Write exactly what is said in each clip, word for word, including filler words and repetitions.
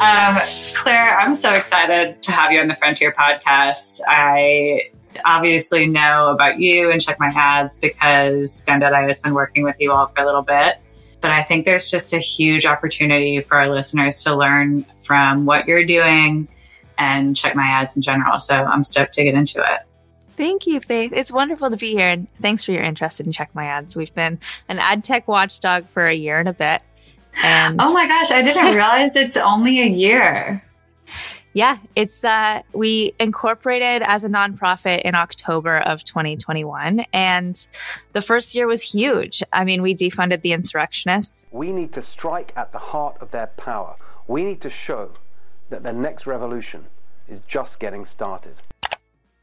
Um, Claire, I'm so excited to have you on the Frontier Podcast. I obviously know about you and Check My Ads because Gun dot I O has been working with you all for a little bit. But I think there's just a huge opportunity for our listeners to learn from what you're doing and Check My Ads in general. So I'm stoked to get into it. Thank you, Faith. It's wonderful to be here. And thanks for your interest in Check My Ads. We've been an ad tech watchdog for a year and a bit. And oh my gosh, I didn't realize it's only a year. Yeah, it's uh, we incorporated as a nonprofit in October of twenty twenty-one, and the first year was huge. I mean, we defunded the insurrectionists. We need to strike at the heart of their power. We need to show that the next revolution is just getting started.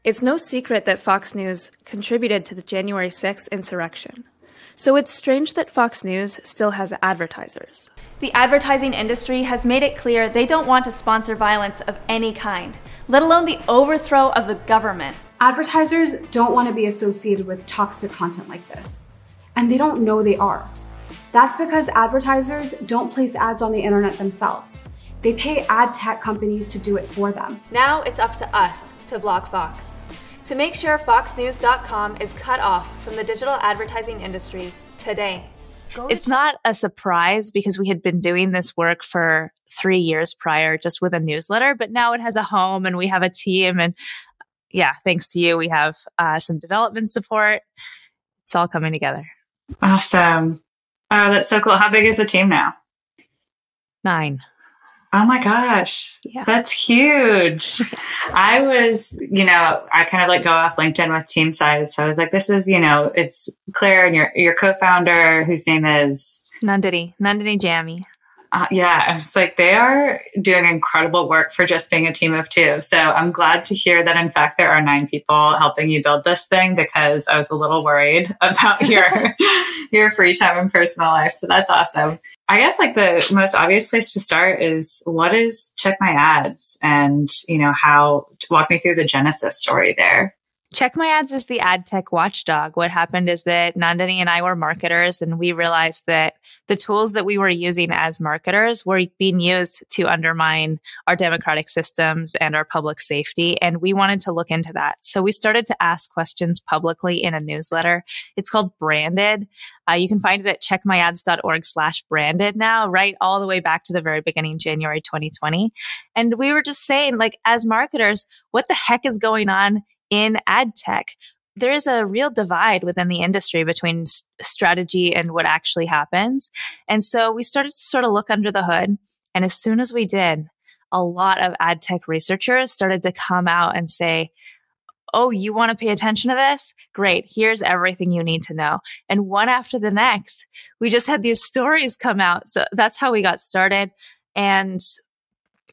It's no secret that Fox News contributed to the January sixth insurrection. So it's strange that Fox News still has advertisers. The advertising industry has made it clear they don't want to sponsor violence of any kind, let alone the overthrow of the government. Advertisers don't want to be associated with toxic content like this, and they don't know they are. That's because advertisers don't place ads on the internet themselves. They pay ad tech companies to do it for them. Now it's up to us to block Fox, to make sure Fox News dot com is cut off from the digital advertising industry today. It's not a surprise because we had been doing this work for three years prior just with a newsletter, but now it has a home and we have a team. And yeah, thanks to you, we have uh, some development support. It's all coming together. Awesome. Oh, that's so cool. How big is the team now? Nine. Oh my gosh, yeah. That's huge. I was, you know, I kind of like go off LinkedIn with team size. So I was like, this is, you know, it's Claire and your your co-founder whose name is? Nandini, Nandini Jammi. Uh, yeah, I was like, they are doing incredible work for just being a team of two. So I'm glad to hear that, in fact, there are nine people helping you build this thing because I was a little worried about your your free time and personal life. So that's awesome. I guess like the most obvious place to start is what is Check My Ads and, you know, how walk me through the genesis story there. Check My Ads is the ad tech watchdog. What happened is that Nandini and I were marketers, and we realized that the tools that we were using as marketers were being used to undermine our democratic systems and our public safety. And we wanted to look into that. So we started to ask questions publicly in a newsletter. It's called Branded. Uh, you can find it at check my ads dot org slash branded now, right all the way back to the very beginning, January twenty twenty. And we were just saying, like, as marketers, what the heck is going on in ad tech? There is a real divide within the industry between s- strategy and what actually happens. And so we started to sort of look under the hood. And as soon as we did, a lot of ad tech researchers started to come out and say, oh, you want to pay attention to this? Great. Here's everything you need to know. And one after the next, we just had these stories come out. So that's how we got started. And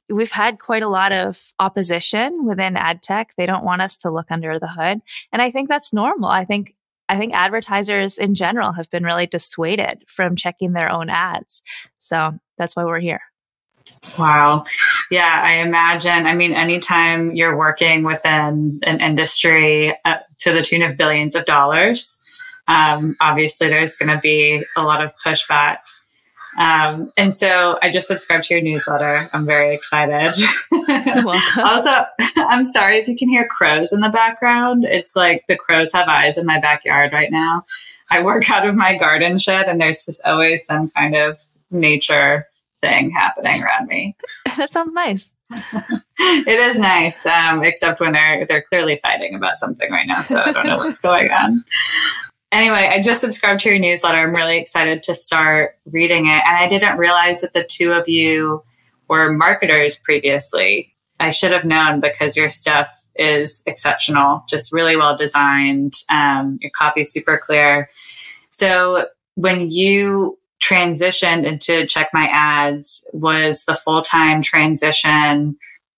we've had quite a lot of opposition within ad tech. They don't want us to look under the hood. And I think that's normal. I think I think advertisers in general have been really dissuaded from checking their own ads. So that's why we're here. Wow. Yeah, I imagine. I mean, anytime you're working within an industry uh, to the tune of billions of dollars, um, obviously there's going to be a lot of pushback. Um, and so I just subscribed to your newsletter. I'm very excited. Welcome. Also, I'm sorry if you can hear crows in the background. It's like the crows have eyes in my backyard right now. I work out of my garden shed and there's just always some kind of nature thing happening around me. That sounds nice. It is nice. Um, except when they're, they're clearly fighting about something right now. So I don't know what's going on. Anyway, I just subscribed to your newsletter. I'm really excited to start reading it. And I didn't realize that the two of you were marketers previously. I should have known because your stuff is exceptional, just really well designed. Um, your copy's super clear. So when you transitioned into Check My Ads, was the full-time transition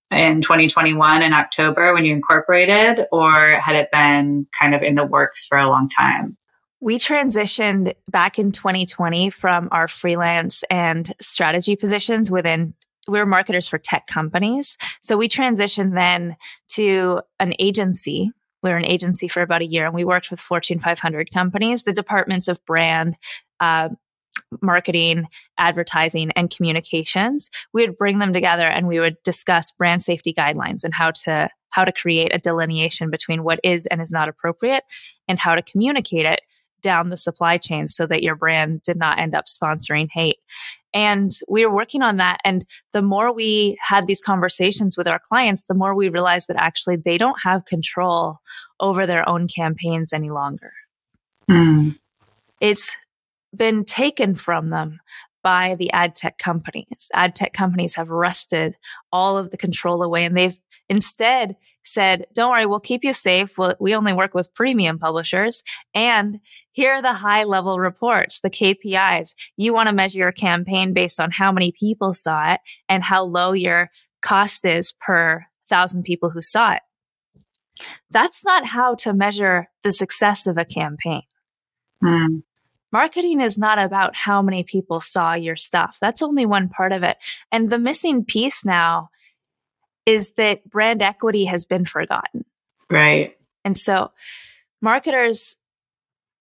in twenty twenty-one in October when you incorporated, or had it been kind of in the works for a long time? We transitioned back in twenty twenty from our freelance and strategy positions within, we were marketers for tech companies. So we transitioned then to an agency. We were an agency for about a year and we worked with Fortune five hundred companies, the departments of brand, uh, marketing, advertising, and communications, we would bring them together and we would discuss brand safety guidelines and how to how to create a delineation between what is and is not appropriate and how to communicate it down the supply chain so that your brand did not end up sponsoring hate. And we were working on that. And the more we had these conversations with our clients, the more we realized that actually they don't have control over their own campaigns any longer. Mm. It's been taken from them by the ad tech companies. Ad tech companies have wrested all of the control away, and they've instead said, don't worry, we'll keep you safe. We'll, we only work with premium publishers. And here are the high-level reports, the K P Is. You want to measure your campaign based on how many people saw it and how low your cost is per thousand people who saw it. That's not how to measure the success of a campaign. Mm. Marketing is not about how many people saw your stuff. That's only one part of it. And the missing piece now is that brand equity has been forgotten. Right. And so marketers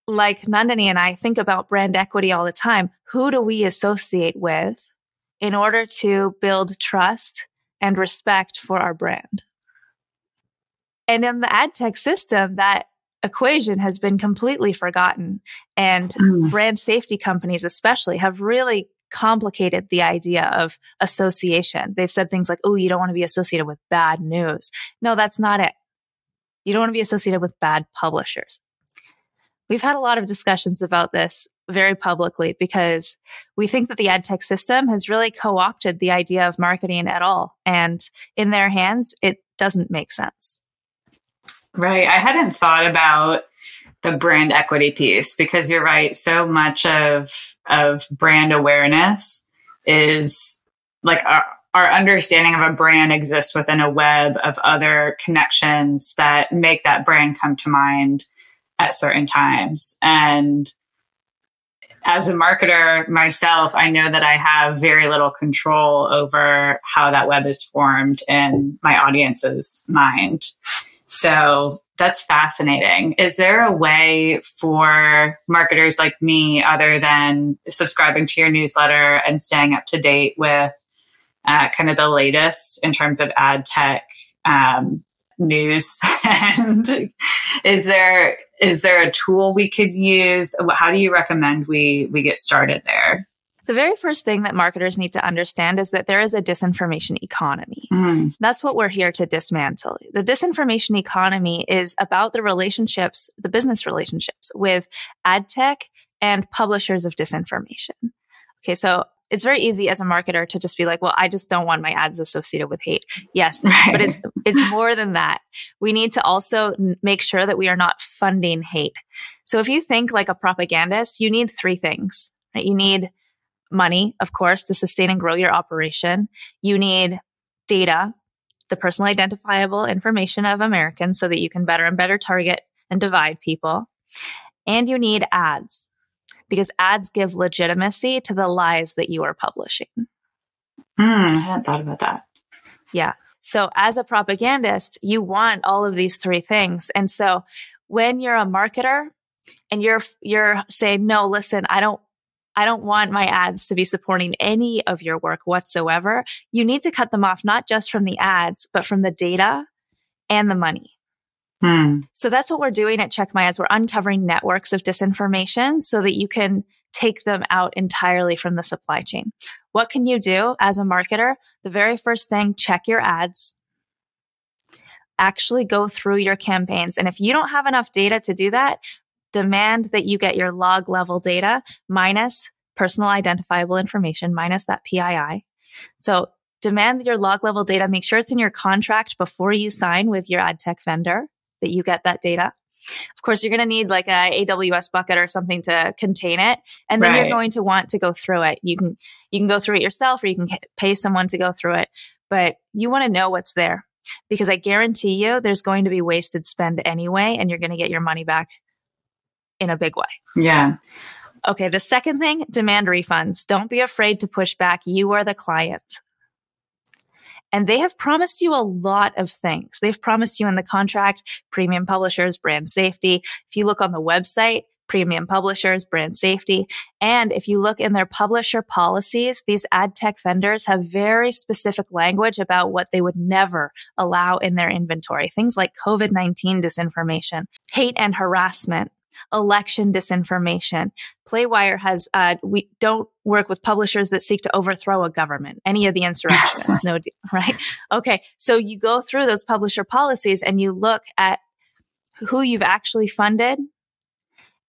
like Nandini and I think about brand equity all the time. Who do we associate with in order to build trust and respect for our brand? And in the ad tech system, that equation has been completely forgotten. And mm. brand safety companies especially have really complicated the idea of association. They've said things like, oh, you don't want to be associated with bad news. No, that's not it. You don't want to be associated with bad publishers. We've had a lot of discussions about this very publicly because we think that the ad tech system has really co-opted the idea of marketing at all. And in their hands, it doesn't make sense. Right. I hadn't thought about the brand equity piece because you're right. So much of of brand awareness is like our, our understanding of a brand exists within a web of other connections that make that brand come to mind at certain times. And as a marketer myself, I know that I have very little control over how that web is formed in my audience's mind. So that's fascinating. Is there a way for marketers like me, other than subscribing to your newsletter and staying up to date with uh, kind of the latest in terms of ad tech um, news? And is there is there a tool we could use? How do you recommend we we get started there? The very first thing that marketers need to understand is that there is a disinformation economy. Mm. That's what we're here to dismantle. The disinformation economy is about the relationships, the business relationships with ad tech and publishers of disinformation. Okay, so it's very easy as a marketer to just be like, well, I just don't want my ads associated with hate. Yes, right. But it's it's more than that. We need to also make sure that we are not funding hate. So if you think like a propagandist, you need three things, right? You need money, of course, to sustain and grow your operation. You need data, the personally identifiable information of Americans so that you can better and better target and divide people. And you need ads because ads give legitimacy to the lies that you are publishing. Mm, I hadn't thought about that. Yeah. So as a propagandist, you want all of these three things. And so when you're a marketer and you're, you're saying, no, listen, I don't I don't want my ads to be supporting any of your work whatsoever. You need to cut them off, not just from the ads, but from the data and the money. Hmm. So that's what we're doing at Check My Ads. We're uncovering networks of disinformation so that you can take them out entirely from the supply chain. What can you do as a marketer? The very first thing, check your ads. Actually go through your campaigns. And if you don't have enough data to do that, demand that you get your log level data minus personal identifiable information, minus that P I I. So demand your log level data. Make sure it's in your contract before you sign with your ad tech vendor that you get that data. Of course, you're going to need like a A W S bucket or something to contain it. And then right. You're going to want to go through it. You can, you can go through it yourself or you can pay someone to go through it, but you want to know what's there because I guarantee you there's going to be wasted spend anyway, and you're going to get your money back in a big way. Yeah. Okay. The second thing, demand refunds. Don't be afraid to push back. You are the client. And they have promised you a lot of things. They've promised you in the contract, premium publishers, brand safety. If you look on the website, premium publishers, brand safety. And if you look in their publisher policies, these ad tech vendors have very specific language about what they would never allow in their inventory. Things like covid nineteen disinformation, hate and harassment, election disinformation. Playwire has, uh, we don't work with publishers that seek to overthrow a government, any of the insurrectionists, no deal, right? Okay. So you go through those publisher policies and you look at who you've actually funded,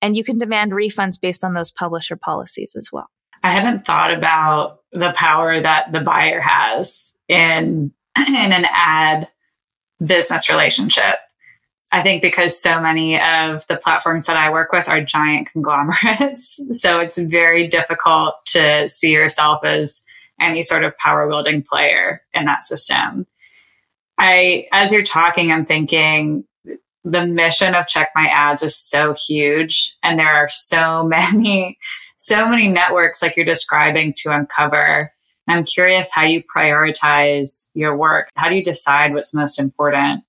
and you can demand refunds based on those publisher policies as well. I hadn't thought about the power that the buyer has in, in an ad business relationship. I think because so many of the platforms that I work with are giant conglomerates. So it's very difficult to see yourself as any sort of power wielding player in that system. I, as you're talking, I'm thinking the mission of Check My Ads is so huge. And there are so many, so many networks like you're describing to uncover. I'm curious how you prioritize your work. How do you decide what's most important?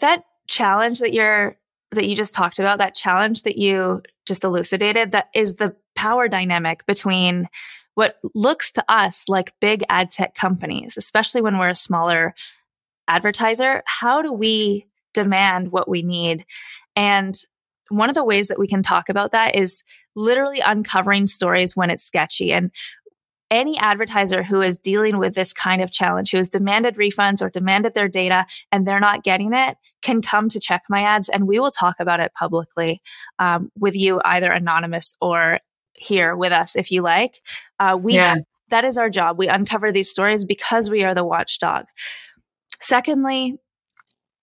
That challenge that you're that you just talked about, that challenge that you just elucidated, that is the power dynamic between what looks to us like big ad tech companies, especially when we're a smaller advertiser. How do we demand what we need? And one of the ways that we can talk about that is literally uncovering stories when it's sketchy. And any advertiser who is dealing with this kind of challenge, who has demanded refunds or demanded their data and they're not getting it, can come to Check My Ads, and we will talk about it publicly um, with you, either anonymous or here with us if you like. Uh, we yeah. That is our job. We uncover these stories because we are the watchdog. Secondly,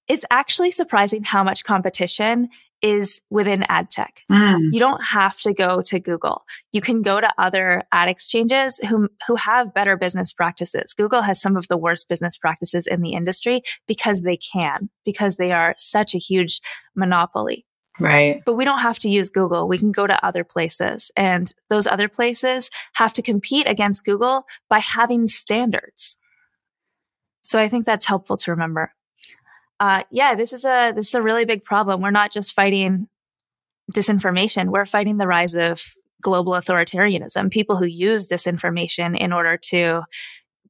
it's actually surprising how much competition is within ad tech. Mm. You don't have to go to Google. You can go to other ad exchanges who, who have better business practices. Google has some of the worst business practices in the industry because they can, because they are such a huge monopoly. Right. But we don't have to use Google. We can go to other places. And those other places have to compete against Google by having standards. So I think that's helpful to remember. Uh, yeah, this is a this is a really big problem. We're not just fighting disinformation; we're fighting the rise of global authoritarianism. People who use disinformation in order to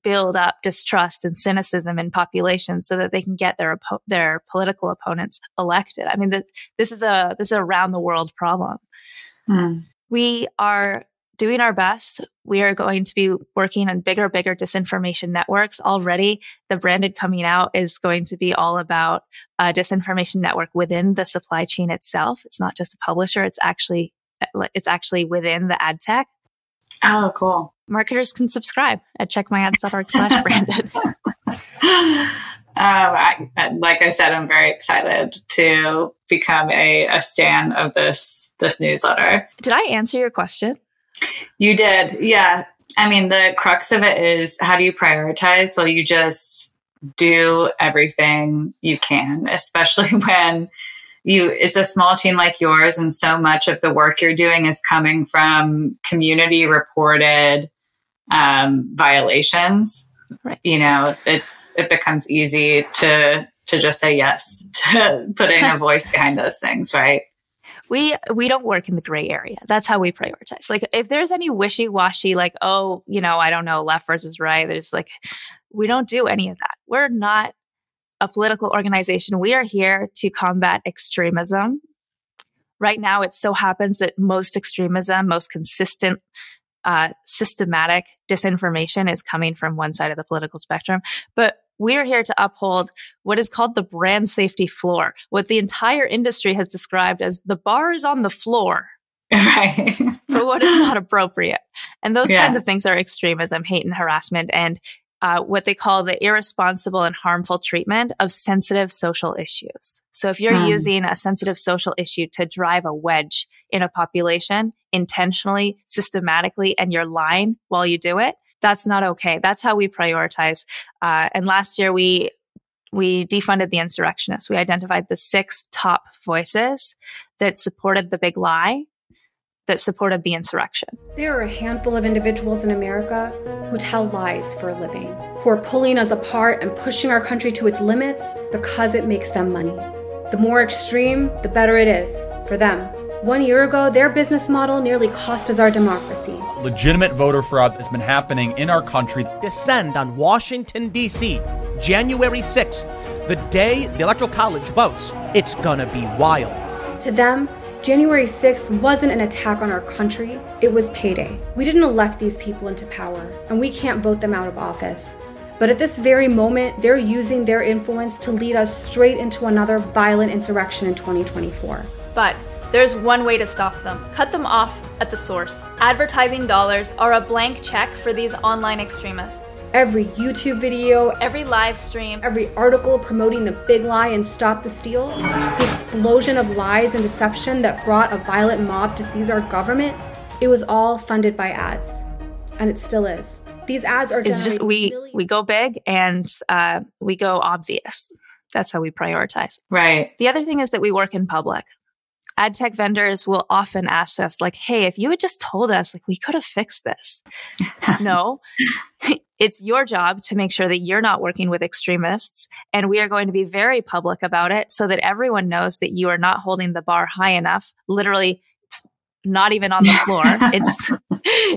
build up distrust and cynicism in populations, so that they can get their op- their political opponents elected. I mean, th- this is a this is a round the world problem. Mm. We are doing our best. We are going to be working on bigger, bigger disinformation networks. Already, the Branded coming out is going to be all about a disinformation network within the supply chain itself. It's not just a publisher. It's actually, it's actually within the ad tech. Oh, cool. Marketers can subscribe at checkmyads.org slash branded. Um, I, like I said, I'm very excited to become a, a stan of this, this newsletter. Did I answer your question? You did. Yeah. I mean, the crux of it is, how do you prioritize? Well, you just do everything you can, especially when you, it's a small team like yours. And so much of the work you're doing is coming from community reported um, violations. Right. You know, it's, it becomes easy to, to just say yes to putting a voice behind those things. Right. We we don't work in the gray area. That's how we prioritize. Like, if there's any wishy-washy, like, oh, you know, I don't know, left versus right, there's like, we don't do any of that. We're not a political organization. We are here to combat extremism. Right now, it so happens that most extremism, most consistent, uh, systematic disinformation is coming from one side of the political spectrum. But we're here to uphold what is called the brand safety floor, what the entire industry has described as the bar is on the floor, right? For what is not appropriate. And those yeah. kinds of things are extremism, hate and harassment, and uh, what they call the irresponsible and harmful treatment of sensitive social issues. So if you're hmm. using a sensitive social issue to drive a wedge in a population intentionally, systematically, and you're lying while you do it, that's not okay. That's how we prioritize. Uh, and last year we we defunded the insurrectionists. We identified the six top voices that supported the big lie, that supported the insurrection. There are a handful of individuals in America who tell lies for a living, who are pulling us apart and pushing our country to its limits because it makes them money. The more extreme, the better it is for them. One year ago, their business model nearly cost us our democracy. Legitimate voter fraud has been happening in our country. Descend on Washington, D C, January sixth, the day the Electoral College votes. It's gonna be wild. To them, January sixth wasn't an attack on our country, it was payday. We didn't elect these people into power, and we can't vote them out of office. But at this very moment, they're using their influence to lead us straight into another violent insurrection in twenty twenty-four. But there's one way to stop them. Cut them off at the source. Advertising dollars are a blank check for these online extremists. Every YouTube video, every live stream, every article promoting the big lie and stop the steal, the explosion of lies and deception that brought a violent mob to seize our government, it was all funded by ads. And it still is. These ads are it's just we we go big and uh, we go obvious. That's how we prioritize. Right. The other thing is that we work in public. Ad tech vendors will often ask us, like, "Hey, if you had just told us, like, we could have fixed this." No, it's your job to make sure that you're not working with extremists, and we are going to be very public about it so that everyone knows that you are not holding the bar high enough. Literally, it's not even on the floor. It's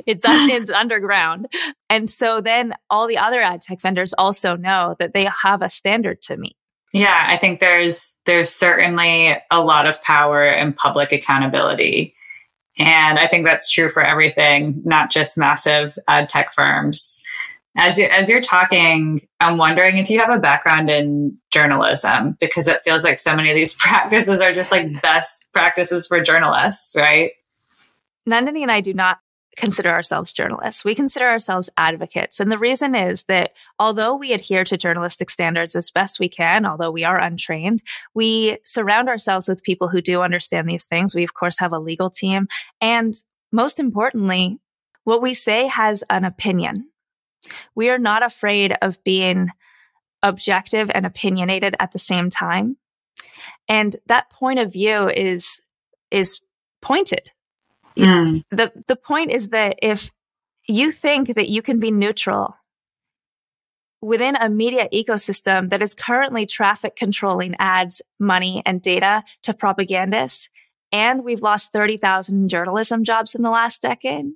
It's, un- it's underground. And so then all the other ad tech vendors also know that they have a standard to meet. Yeah, I think there's there's certainly a lot of power in public accountability. And I think that's true for everything, not just massive ad tech firms. As you, as you're talking, I'm wondering if you have a background in journalism, because it feels like so many of these practices are just like best practices for journalists, right? Nandini and I do not consider ourselves journalists. We consider ourselves advocates. And the reason is that although we adhere to journalistic standards as best we can, although we are untrained, we surround ourselves with people who do understand these things. We, of course, have a legal team. And most importantly, what we say has an opinion. We are not afraid of being objective and opinionated at the same time. And that point of view is, is pointed. Mm. The the point is that if you think that you can be neutral within a media ecosystem that is currently traffic controlling ads, money, and data to propagandists, and we've lost thirty thousand journalism jobs in the last decade,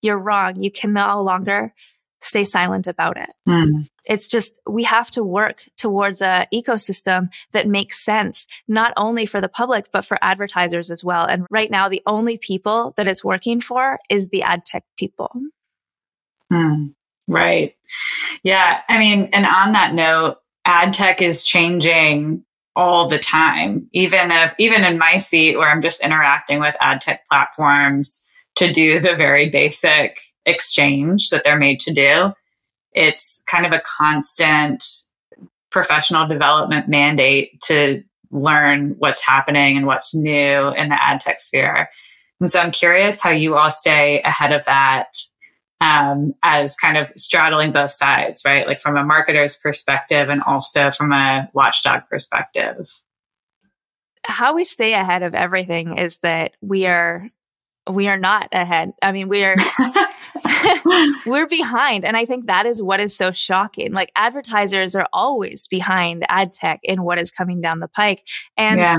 you're wrong. You can no longer stay silent about it. Mm. It's just, we have to work towards an ecosystem that makes sense, not only for the public, but for advertisers as well. And right now, the only people that it's working for is the ad tech people. Mm. Right. Yeah. I mean, and on that note, ad tech is changing all the time. Even if, even in my seat where I'm just interacting with ad tech platforms to do the very basic exchange that they're made to do, it's kind of a constant professional development mandate to learn what's happening and what's new in the ad tech sphere. And so I'm curious how you all stay ahead of that um, as kind of straddling both sides, right? Like from a marketer's perspective and also from a watchdog perspective. How we stay ahead of everything is that we are we are not ahead. I mean, we are... We're behind. And I think that is what is so shocking. Like advertisers are always behind ad tech in what is coming down the pike. And yeah.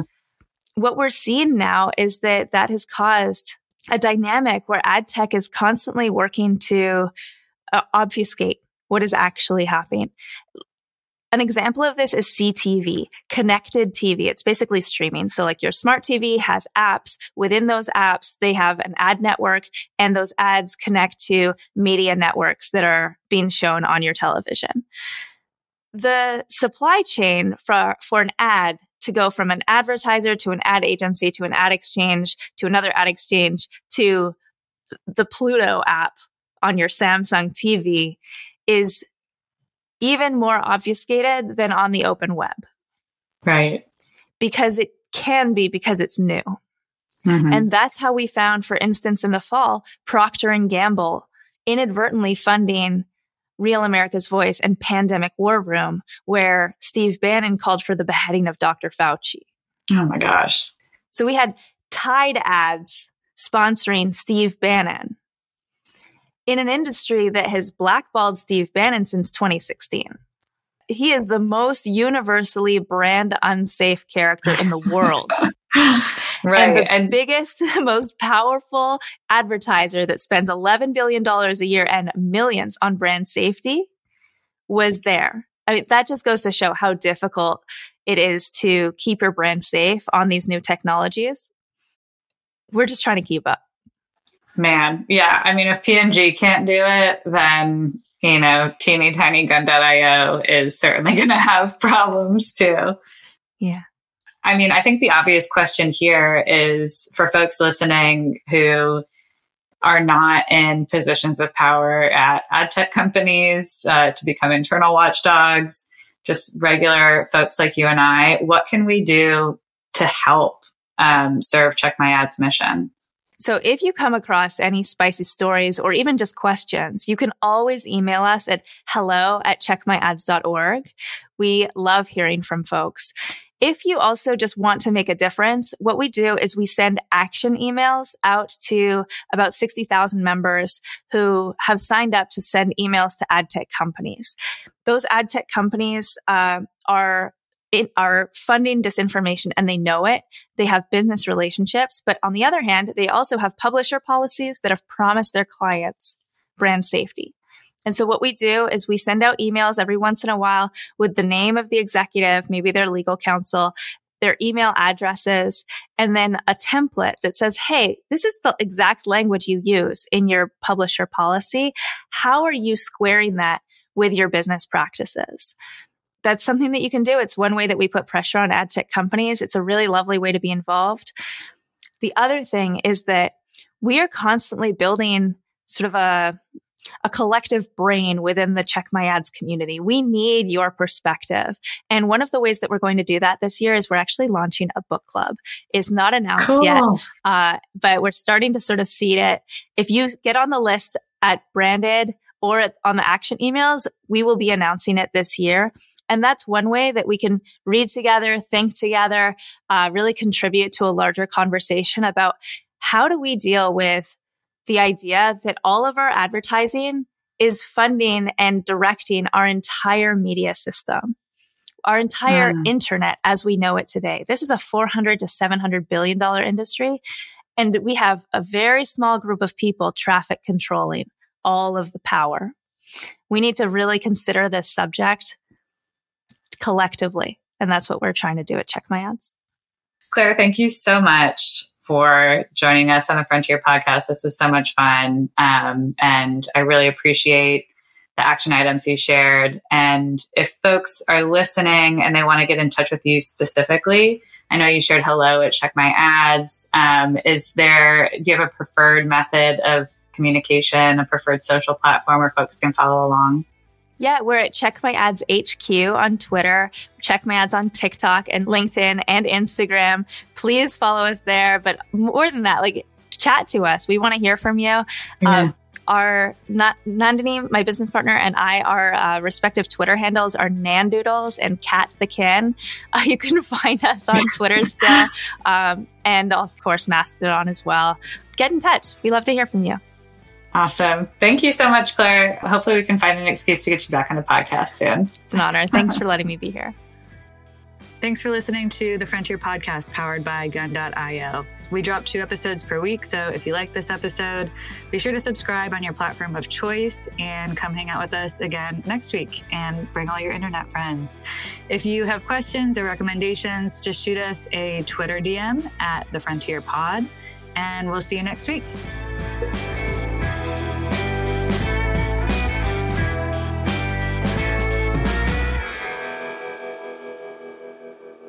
What we're seeing now is that that has caused a dynamic where ad tech is constantly working to uh, obfuscate what is actually happening. An example of this is C T V, connected T V. It's basically streaming. So like your smart T V has apps. Within those apps, they have an ad network, and those ads connect to media networks that are being shown on your television. The supply chain for, for an ad to go from an advertiser to an ad agency to an ad exchange to another ad exchange to the Pluto app on your Samsung T V is even more obfuscated than on the open web. Right. Because it can be, because it's new. Mm-hmm. And that's how we found, for instance, in the fall, Procter and Gamble inadvertently funding Real America's Voice and Pandemic War Room, where Steve Bannon called for the beheading of Doctor Fauci. Oh my gosh. So we had Tide ads sponsoring Steve Bannon in an industry that has blackballed Steve Bannon since twenty sixteen. He is the most universally brand unsafe character in the world. Right. And the and- biggest, most powerful advertiser that spends eleven billion dollars a year and millions on brand safety was there. I mean, that just goes to show how difficult it is to keep your brand safe on these new technologies. We're just trying to keep up. Man, yeah. I mean, if P and G can't do it, then, you know, teeny tiny gun dot io is certainly going to have problems too. Yeah. I mean, I think the obvious question here is for folks listening who are not in positions of power at ad tech companies, uh, to become internal watchdogs, just regular folks like you and I, what can we do to help um, serve Check My Ads mission? So if you come across any spicy stories or even just questions, you can always email us at hello at check my ads dot org. We love hearing from folks. If you also just want to make a difference, what we do is we send action emails out to about sixty thousand members who have signed up to send emails to ad tech companies. Those ad tech companies uh, are It are funding disinformation and they know it. They have business relationships, but on the other hand, they also have publisher policies that have promised their clients brand safety. And so what we do is we send out emails every once in a while with the name of the executive, maybe their legal counsel, their email addresses, and then a template that says, hey, this is the exact language you use in your publisher policy. How are you squaring that with your business practices? That's something that you can do. It's one way that we put pressure on ad tech companies. It's a really lovely way to be involved. The other thing is that we are constantly building sort of a, a collective brain within the Check My Ads community. We need your perspective. And one of the ways that we're going to do that this year is we're actually launching a book club. It's not announced cool. yet, uh, but we're starting to sort of seed it. If you get on the list at Branded or at, on the action emails, we will be announcing it this year. And that's one way that we can read together, think together, uh, really contribute to a larger conversation about how do we deal with the idea that all of our advertising is funding and directing our entire media system, our entire mm. internet as we know it today. This is a four hundred to seven hundred billion dollars industry. And we have a very small group of people traffic controlling all of the power. We need to really consider this subject collectively. And that's what we're trying to do at Check My Ads. Claire, thank you so much for joining us on the Frontier Podcast. This was so much fun. Um, and I really appreciate the action items you shared. And if folks are listening and they want to get in touch with you specifically, I know you shared hello at Check My Ads. Um, is there, do you have a preferred method of communication, a preferred social platform where folks can follow along? Yeah, we're at Check My Ads H Q on Twitter, Check My Ads on TikTok and LinkedIn and Instagram. Please follow us there. But more than that, like chat to us. We want to hear from you. Yeah. Um, our not, Nandini, my business partner, and I, our uh, respective Twitter handles are Nandoodles and CatTheKin. Uh, you can find us on Twitter still. Um, and of course, Mastodon as well. Get in touch. We love to hear from you. Awesome. Thank you so much, Claire. Hopefully we can find an excuse to get you back on the podcast soon. It's an honor. Thanks for letting me be here. Thanks for listening to the Frontier Podcast powered by gun dot io. We drop two episodes per week, so if you like this episode, be sure to subscribe on your platform of choice and come hang out with us again next week and bring all your internet friends. If you have questions or recommendations, just shoot us a Twitter D M at the Frontier Pod, and we'll see you next week.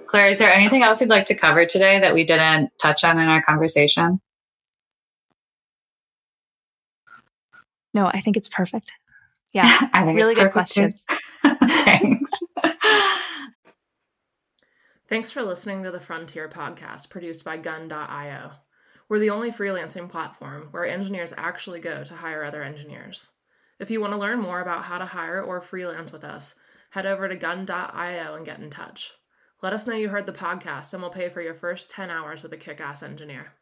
Claire, is there anything else you'd like to cover today that we didn't touch on in our conversation? No, I think it's perfect. Yeah, I think really it's good questions. Thanks. Thanks for listening to the Frontier Podcast, produced by gun dot io. We're the only freelancing platform where engineers actually go to hire other engineers. If you want to learn more about how to hire or freelance with us, head over to gun dot io and get in touch. Let us know you heard the podcast and we'll pay for your first ten hours with a kick-ass engineer.